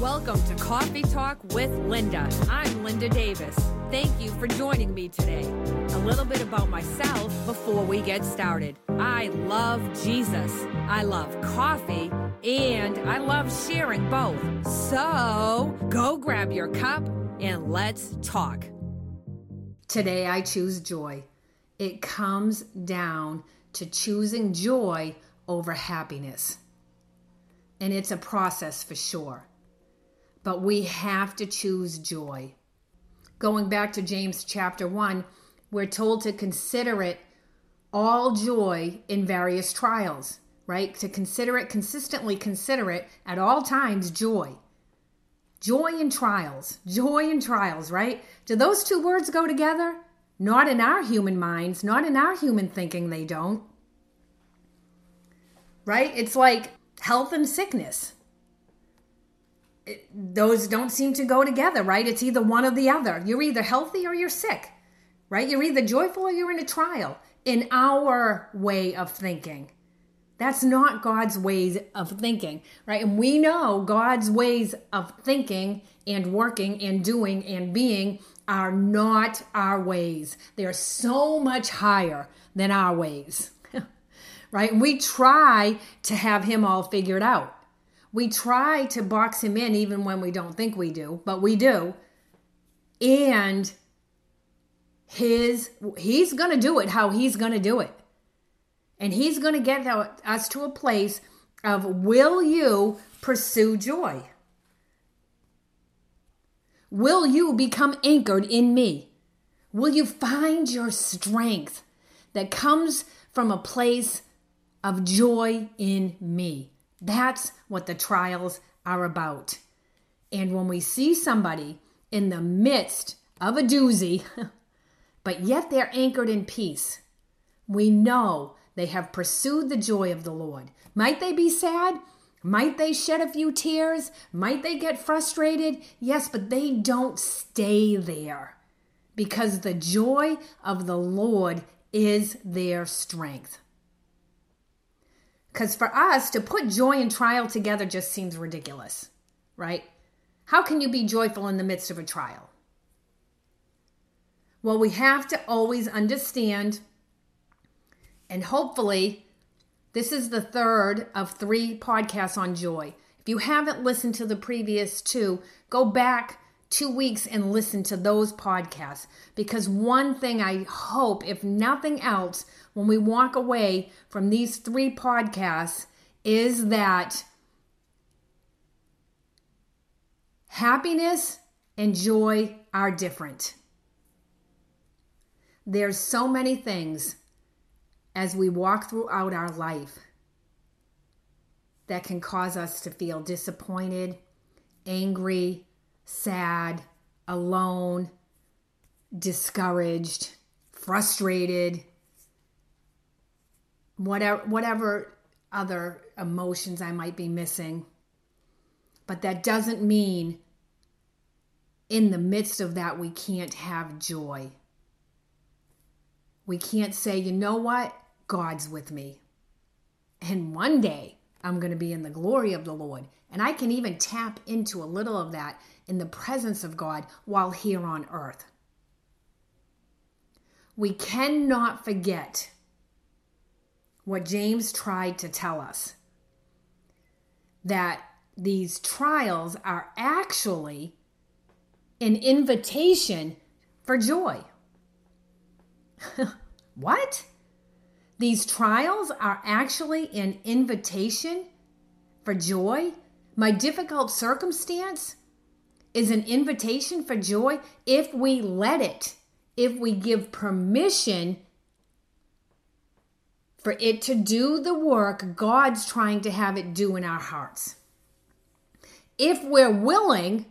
Welcome to Coffee Talk with Linda. I'm Linda Davis. Thank you for joining me today. A little bit about myself before we get started. I love Jesus. I love coffee. And I love sharing both. So go grab your cup and let's talk. Today I choose joy. It comes down to choosing joy over happiness. And it's a process for sure. But we have to choose joy. Going back to James chapter 1, we're told to consider it all joy in various trials. Right? To consider it, consistently consider it at all times joy. Joy in trials, right? Do those two words go together? Not in our human minds, not in our human thinking, they don't. Right? It's like health and sickness. Those don't seem to go together, right? It's either one or the other. You're either healthy or you're sick, right? You're either joyful or you're in a trial in our way of thinking. That's not God's ways of thinking, right? And we know God's ways of thinking and working and doing and being are not our ways. They are so much higher than our ways, right? And we try to have him all figured out. We try to box him in even when we don't think we do, but we do. And he's going to do it how he's going to do it. And he's going to get us to a place of, will you pursue joy? Will you become anchored in me? Will you find your strength that comes from a place of joy in me? That's what the trials are about. And when we see somebody in the midst of a doozy, but yet they're anchored in peace, we know they have pursued the joy of the Lord. Might they be sad? Might they shed a few tears? Might they get frustrated? Yes, but they don't stay there because the joy of the Lord is their strength. Because for us to put joy and trial together just seems ridiculous, right? How can you be joyful in the midst of a trial? Well, we have to always understand. And hopefully, this is the third of three podcasts on joy. If you haven't listened to the previous two, go back 2 weeks and listen to those podcasts. Because one thing I hope, if nothing else, when we walk away from these three podcasts is that happiness and joy are different. There's so many things as we walk throughout our life that can cause us to feel disappointed, angry, sad, alone, discouraged, frustrated, whatever other emotions I might be missing. But that doesn't mean in the midst of that we can't have joy. We can't say, you know what? God's with me. And one day I'm going to be in the glory of the Lord. And I can even tap into a little of that in the presence of God while here on earth. We cannot forget what James tried to tell us, that these trials are actually an invitation for joy. What? These trials are actually an invitation for joy? My difficult circumstance is an invitation for joy if we let it, if we give permission for it to do the work God's trying to have it do in our hearts. If we're willing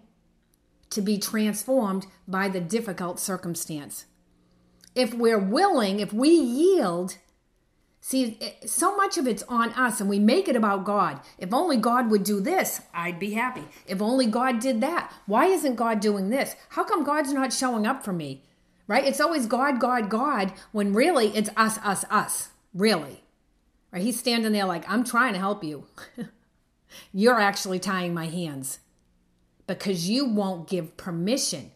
to be transformed by the difficult circumstance. If we're willing, if we yield, see, so much of it's on us and we make it about God. If only God would do this, I'd be happy. If only God did that. Why isn't God doing this? How come God's not showing up for me? Right? It's always God, God, God, when really it's us, us, us. Really. Right? He's standing there like, I'm trying to help you. You're actually tying my hands. because you won't give permission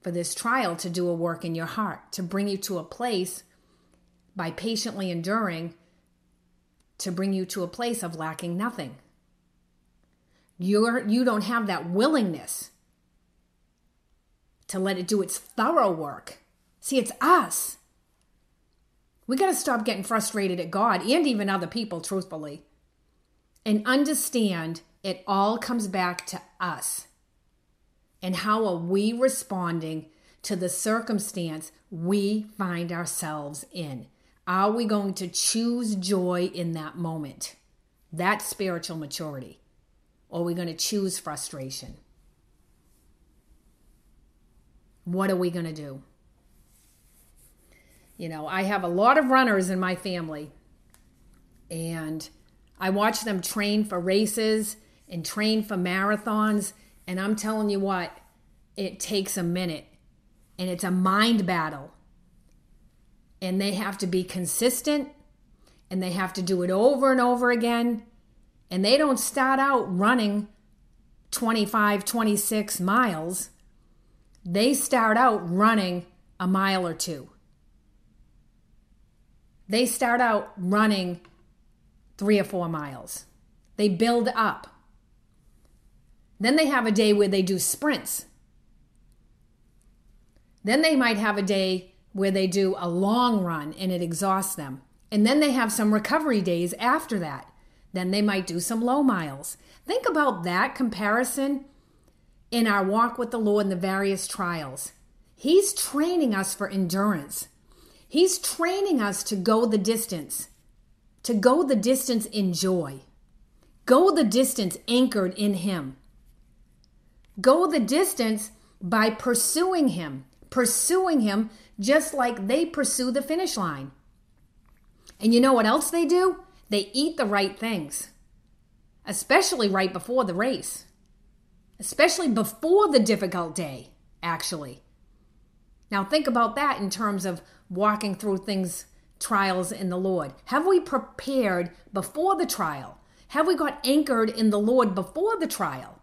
for this trial to do a work in your heart, to bring you to a place by patiently enduring, to bring you to a place of lacking nothing. You don't have that willingness to let it do its thorough work. See, it's us. We got to stop getting frustrated at God and even other people, truthfully, and understand it all comes back to us. And how are we responding to the circumstance we find ourselves in? Are we going to choose joy in that moment? That's spiritual maturity. Or are we going to choose frustration? What are we going to do? You know, I have a lot of runners in my family, and I watch them train for races and train for marathons. And I'm telling you what, it takes a minute, and it's a mind battle, and they have to be consistent, and they have to do it over and over again, and they don't start out running 25, 26 miles. They start out running a mile or two. They start out running 3 or 4 miles. They build up. Then they have a day where they do sprints. Then they might have a day where they do a long run and it exhausts them. And then they have some recovery days after that. Then they might do some low miles. Think about that comparison in our walk with the Lord in the various trials. He's training us for endurance. He's training us to go the distance. To go the distance in joy. Go the distance anchored in Him. Go the distance by pursuing Him just like they pursue the finish line. And you know what else they do? They eat the right things, especially right before the race, especially before the difficult day, actually. Now think about that in terms of walking through things, trials in the Lord. Have we prepared before the trial? Have we got anchored in the Lord before the trial?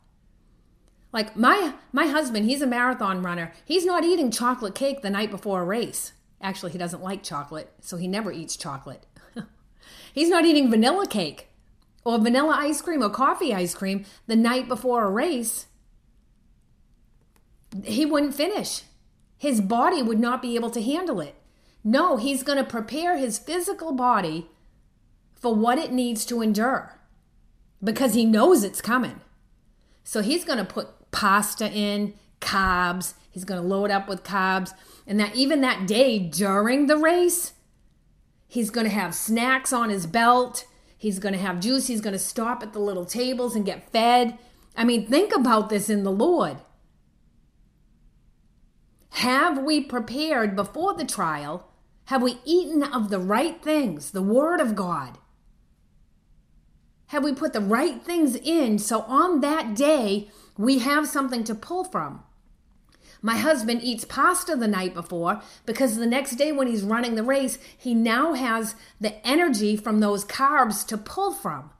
Like my husband, he's a marathon runner. He's not eating chocolate cake the night before a race. Actually, he doesn't like chocolate, so he never eats chocolate. He's not eating vanilla cake or vanilla ice cream or coffee ice cream the night before a race. He wouldn't finish. His body would not be able to handle it. No, he's going to prepare his physical body for what it needs to endure because he knows it's coming. So he's going to put pasta in, carbs. He's going to load up with carbs. And that even that day during the race, he's going to have snacks on his belt. He's going to have juice. He's going to stop at the little tables and get fed. I mean, think about this in the Lord. Have we prepared before the trial? Have we eaten of the right things, the Word of God? Have we put the right things in so on that day, we have something to pull from? My husband eats pasta the night before because the next day when he's running the race, he now has the energy from those carbs to pull from.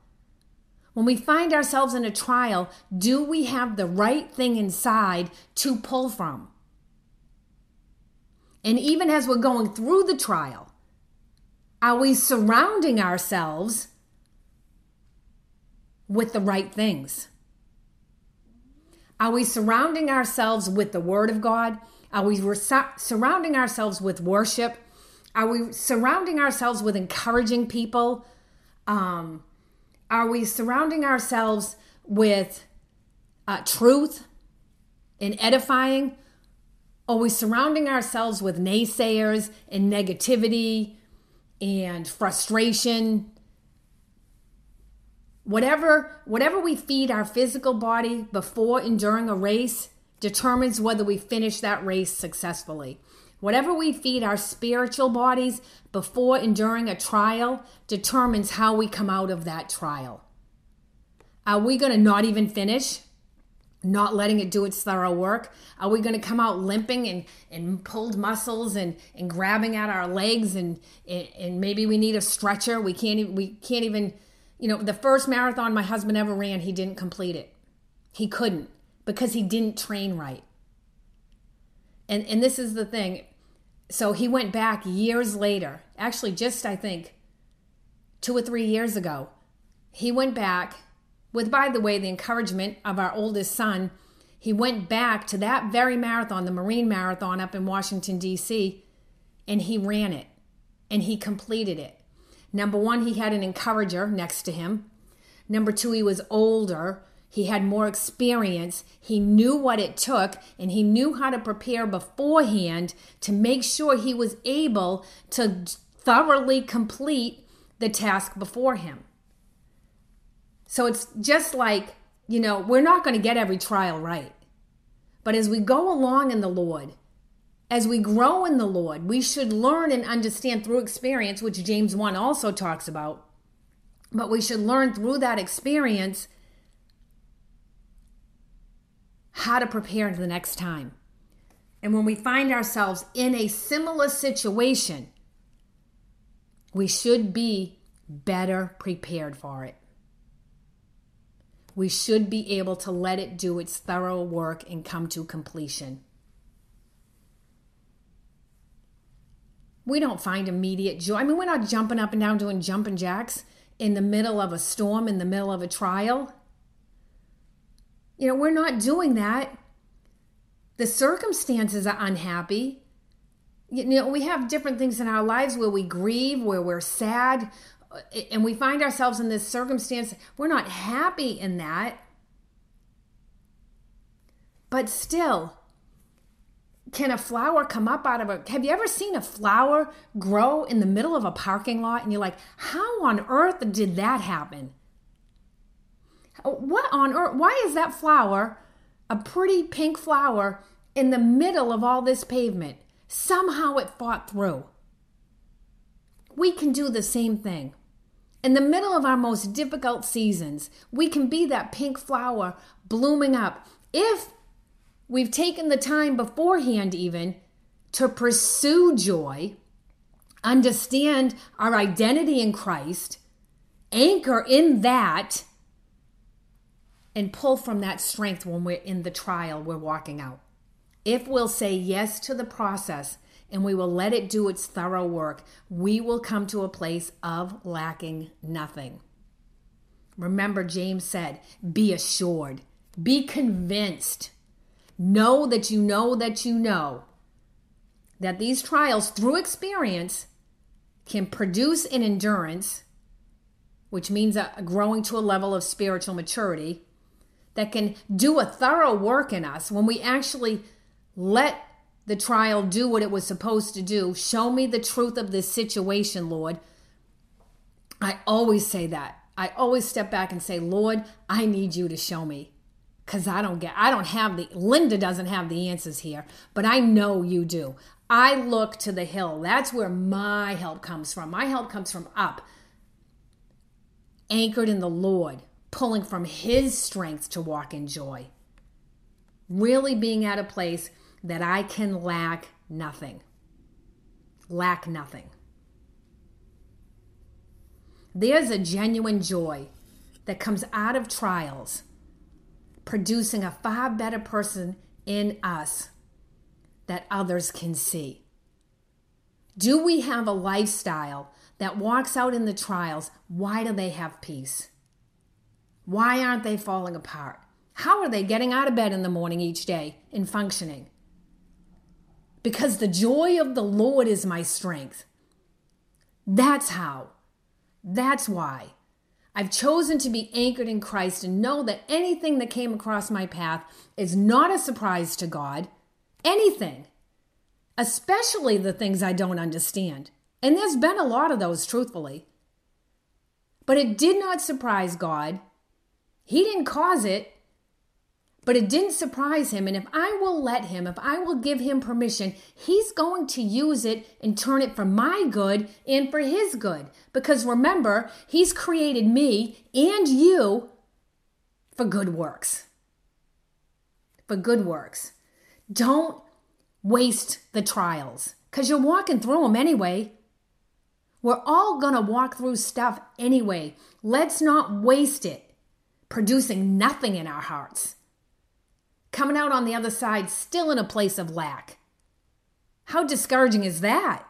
When we find ourselves in a trial, do we have the right thing inside to pull from? And even as we're going through the trial, are we surrounding ourselves with the right things? Are we surrounding ourselves with the Word of God? Are we surrounding ourselves with worship? Are we surrounding ourselves with encouraging people? Are we surrounding ourselves with truth and edifying? Are we surrounding ourselves with naysayers and negativity and frustration? Whatever we feed our physical body before and during a race determines whether we finish that race successfully. Whatever we feed our spiritual bodies before and during a trial determines how we come out of that trial. Are we going to not even finish? Not letting it do its thorough work? Are we going to come out limping and pulled muscles and grabbing at our legs and maybe we need a stretcher? We can't even... You know, the first marathon my husband ever ran, he didn't complete it. He couldn't because he didn't train right. And this is the thing. So he went back years later, actually just, I think, 2 or 3 years ago. He went back with, by the way, the encouragement of our oldest son. He went back to that very marathon, the Marine Marathon up in Washington, D.C., and he ran it and he completed it. Number one, he had an encourager next to him. Number two, he was older. He had more experience. He knew what it took, and he knew how to prepare beforehand to make sure he was able to thoroughly complete the task before him. So it's just like, you know, we're not going to get every trial right. But as we go along in the Lord, as we grow in the Lord, we should learn and understand through experience, which James 1 also talks about. But we should learn through that experience how to prepare the next time. And when we find ourselves in a similar situation, we should be better prepared for it. We should be able to let it do its thorough work and come to completion. We don't find immediate joy. I mean, we're not jumping up and down doing jumping jacks in the middle of a storm, in the middle of a trial. You know, we're not doing that. The circumstances are unhappy. You know, we have different things in our lives where we grieve, where we're sad, and we find ourselves in this circumstance. We're not happy in that. But still, can a flower come up out of a... Have you ever seen a flower grow in the middle of a parking lot? And you're like, how on earth did that happen? What on earth? Why is that flower, a pretty pink flower, in the middle of all this pavement? Somehow it fought through. We can do the same thing. In the middle of our most difficult seasons, we can be that pink flower blooming up. If we've taken the time beforehand even to pursue joy, understand our identity in Christ, anchor in that, and pull from that strength when we're in the trial we're walking out. If we'll say yes to the process and we will let it do its thorough work, we will come to a place of lacking nothing. Remember, James said, be assured, be convinced, know that you know that you know that these trials through experience can produce an endurance, which means growing to a level of spiritual maturity, that can do a thorough work in us when we actually let the trial do what it was supposed to do. Show me the truth of this situation, Lord. I always say that. I always step back and say, Lord, I need you to show me, because Linda doesn't have the answers here, but I know you do. I look to the hill. That's where my help comes from. My help comes from up, anchored in the Lord, pulling from his strength to walk in joy. Really being at a place that I can lack nothing. Lack nothing. There's a genuine joy that comes out of trials, producing a far better person in us that others can see. Do we have a lifestyle that walks out in the trials? Why do they have peace? Why aren't they falling apart? How are they getting out of bed in the morning each day and functioning? Because the joy of the Lord is my strength. That's how. That's why. I've chosen to be anchored in Christ and know that anything that came across my path is not a surprise to God. Anything. Especially the things I don't understand. And there's been a lot of those, truthfully. But it did not surprise God. He didn't cause it, but it didn't surprise him. And if I will let him, if I will give him permission, he's going to use it and turn it for my good and for his good. Because remember, he's created me and you for good works. For good works. Don't waste the trials, because you're walking through them anyway. We're all going to walk through stuff anyway. Let's not waste it, producing nothing in our hearts. coming out on the other side still in a place of lack. How discouraging is that?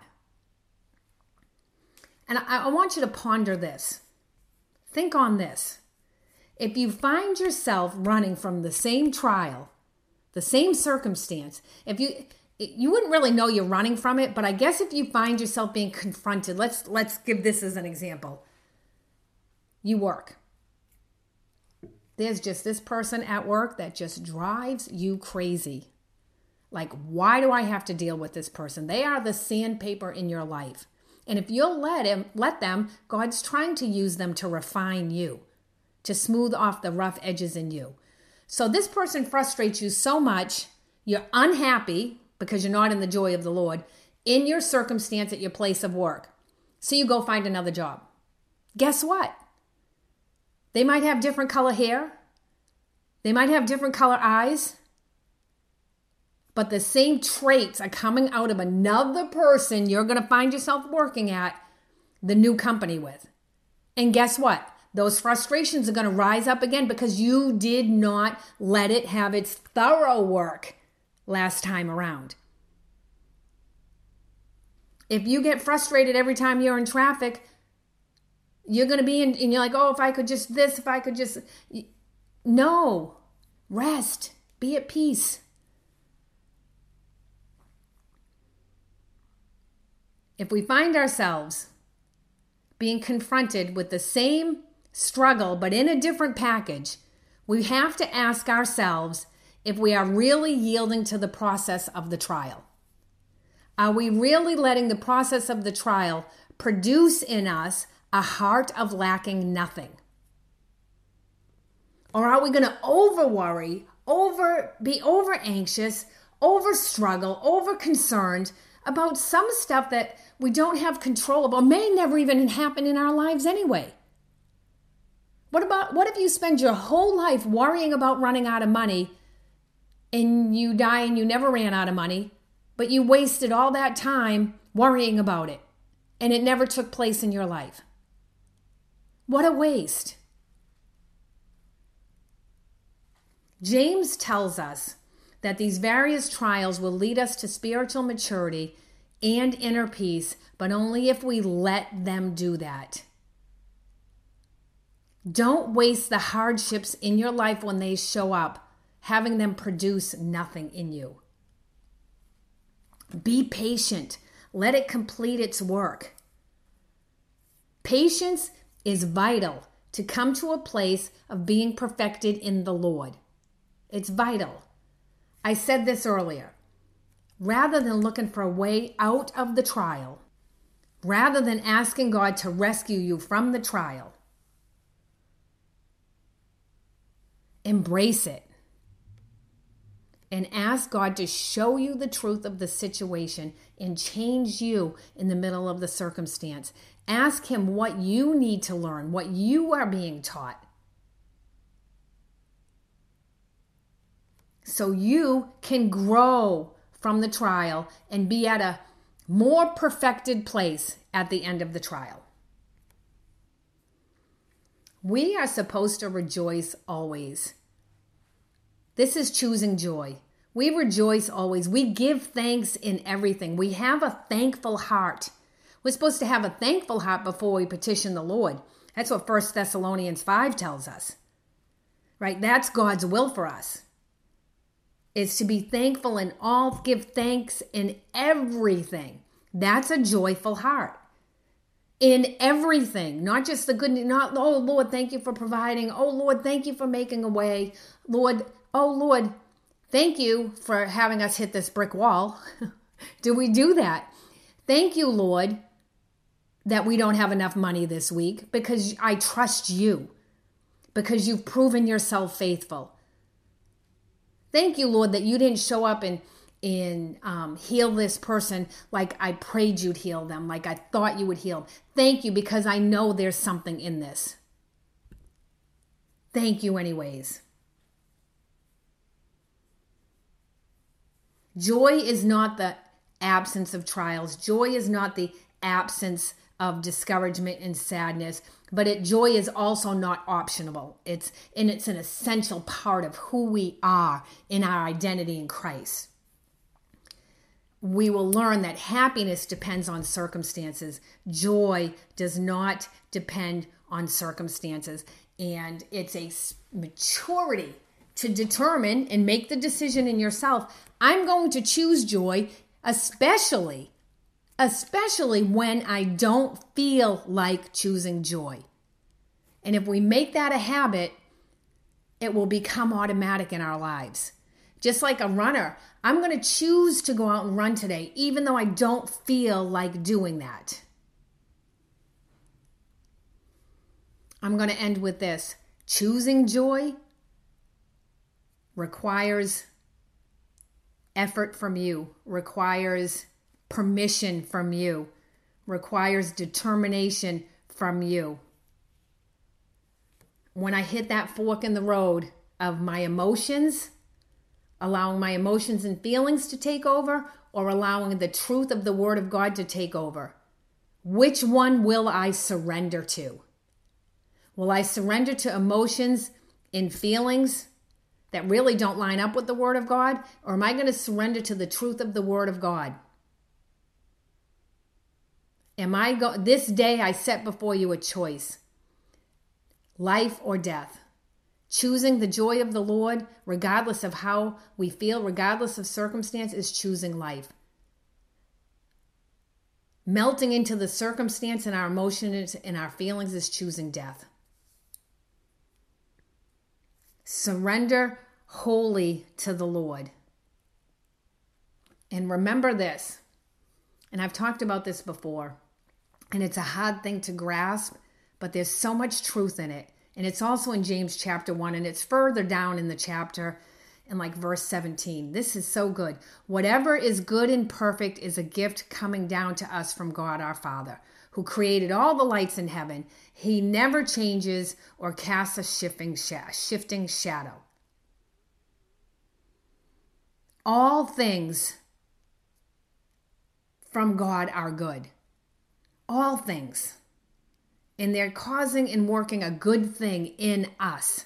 And I want you to ponder this. Think on this. If you find yourself running from the same trial, the same circumstance, if you wouldn't really know you're running from it, but I guess if you find yourself being confronted, let's give this as an example. You work. There's just this person at work that just drives you crazy. Like, why do I have to deal with this person? They are the sandpaper in your life. And if you'll let them, God's trying to use them to refine you, to smooth off the rough edges in you. So this person frustrates you so much, you're unhappy because you're not in the joy of the Lord in your circumstance at your place of work. So you go find another job. Guess what? They might have different color hair. They might have different color eyes. But the same traits are coming out of another person you're going to find yourself working at the new company with. And guess what? Those frustrations are going to rise up again because you did not let it have its thorough work last time around. If you get frustrated every time you're in traffic, you're going to be in, and you're like, oh, if I could just this, if I could just... No. Rest. Be at peace. If we find ourselves being confronted with the same struggle, but in a different package, we have to ask ourselves if we are really yielding to the process of the trial. Are we really letting the process of the trial produce in us a heart of lacking nothing? Or are we going to over worry, be over anxious, over struggle, over concerned about some stuff that we don't have control of, or may never even happen in our lives anyway? What if you spend your whole life worrying about running out of money, and you die and you never ran out of money, but you wasted all that time worrying about it, and it never took place in your life? What a waste. James tells us that these various trials will lead us to spiritual maturity and inner peace, but only if we let them do that. Don't waste the hardships in your life when they show up, having them produce nothing in you. Be patient. Let it complete its work. Patience is vital to come to a place of being perfected in the Lord. It's vital. I said this earlier. Rather than looking for a way out of the trial, rather than asking God to rescue you from the trial, embrace it and ask God to show you the truth of the situation and change you in the middle of the circumstance. Ask Him what you need to learn, what you are being taught, so you can grow from the trial and be at a more perfected place at the end of the trial. We are supposed to rejoice always. This is choosing joy. We rejoice always. We give thanks in everything. We have a thankful heart. We're supposed to have a thankful heart before we petition the Lord. That's what 1 Thessalonians 5 tells us. Right? That's God's will for us. Is to be thankful and all, give thanks in everything. That's a joyful heart. In everything, not just the good, not, oh Lord, thank you for providing. Oh Lord, thank you for making a way. Lord, oh Lord, thank you for having us hit this brick wall. Do we do that? Thank you, Lord, that we don't have enough money this week, because I trust you, because you've proven yourself faithful. Thank you, Lord, that you didn't show up and heal this person like I prayed you'd heal them, like I thought you would heal. Thank you, because I know there's something in this. Thank you anyways. Joy is not the absence of trials. Joy is not the absence of discouragement and sadness. But joy is also not optional. It's an essential part of who we are in our identity in Christ. We will learn that happiness depends on circumstances. Joy does not depend on circumstances. And it's a maturity to determine and make the decision in yourself. I'm going to choose joy, especially when I don't feel like choosing joy. And if we make that a habit, it will become automatic in our lives. Just like a runner, I'm going to choose to go out and run today, even though I don't feel like doing that. I'm going to end with this. Choosing joy requires effort from you, requires permission from you, requires determination from you. When I hit that fork in the road of my emotions, allowing my emotions and feelings to take over, or allowing the truth of the Word of God to take over, which one will I surrender to? Will I surrender to emotions and feelings that really don't line up with the Word of God? Or am I going to surrender to the truth of the Word of God? This day I set before you a choice, life or death. Choosing the joy of the Lord, regardless of how we feel, regardless of circumstance, is choosing life. Melting into the circumstance and our emotions and our feelings is choosing death. Surrender wholly to the Lord. And remember this, and I've talked about this before, and it's a hard thing to grasp, but there's so much truth in it. And it's also in James chapter 1, and it's further down in the chapter in like verse 17. This is so good. Whatever is good and perfect is a gift coming down to us from God our Father, who created all the lights in heaven. He never changes or casts a shifting shadow. All things from God are good. All things. And they're causing and working a good thing in us.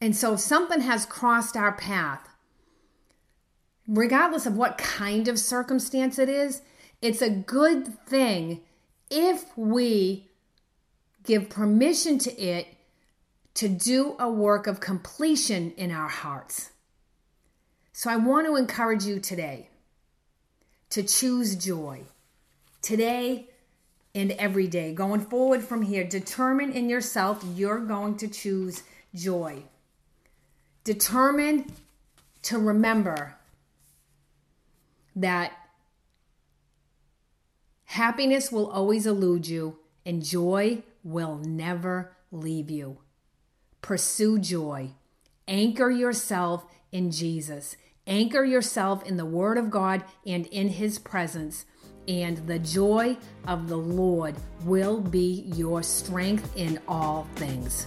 And so if something has crossed our path, regardless of what kind of circumstance it is, it's a good thing if we give permission to it to do a work of completion in our hearts. So I want to encourage you today to choose joy. Today, and every day, going forward from here, determine in yourself you're going to choose joy. Determine to remember that happiness will always elude you and joy will never leave you. Pursue joy. Anchor yourself in Jesus. Anchor yourself in the Word of God and in His presence. And the joy of the Lord will be your strength in all things.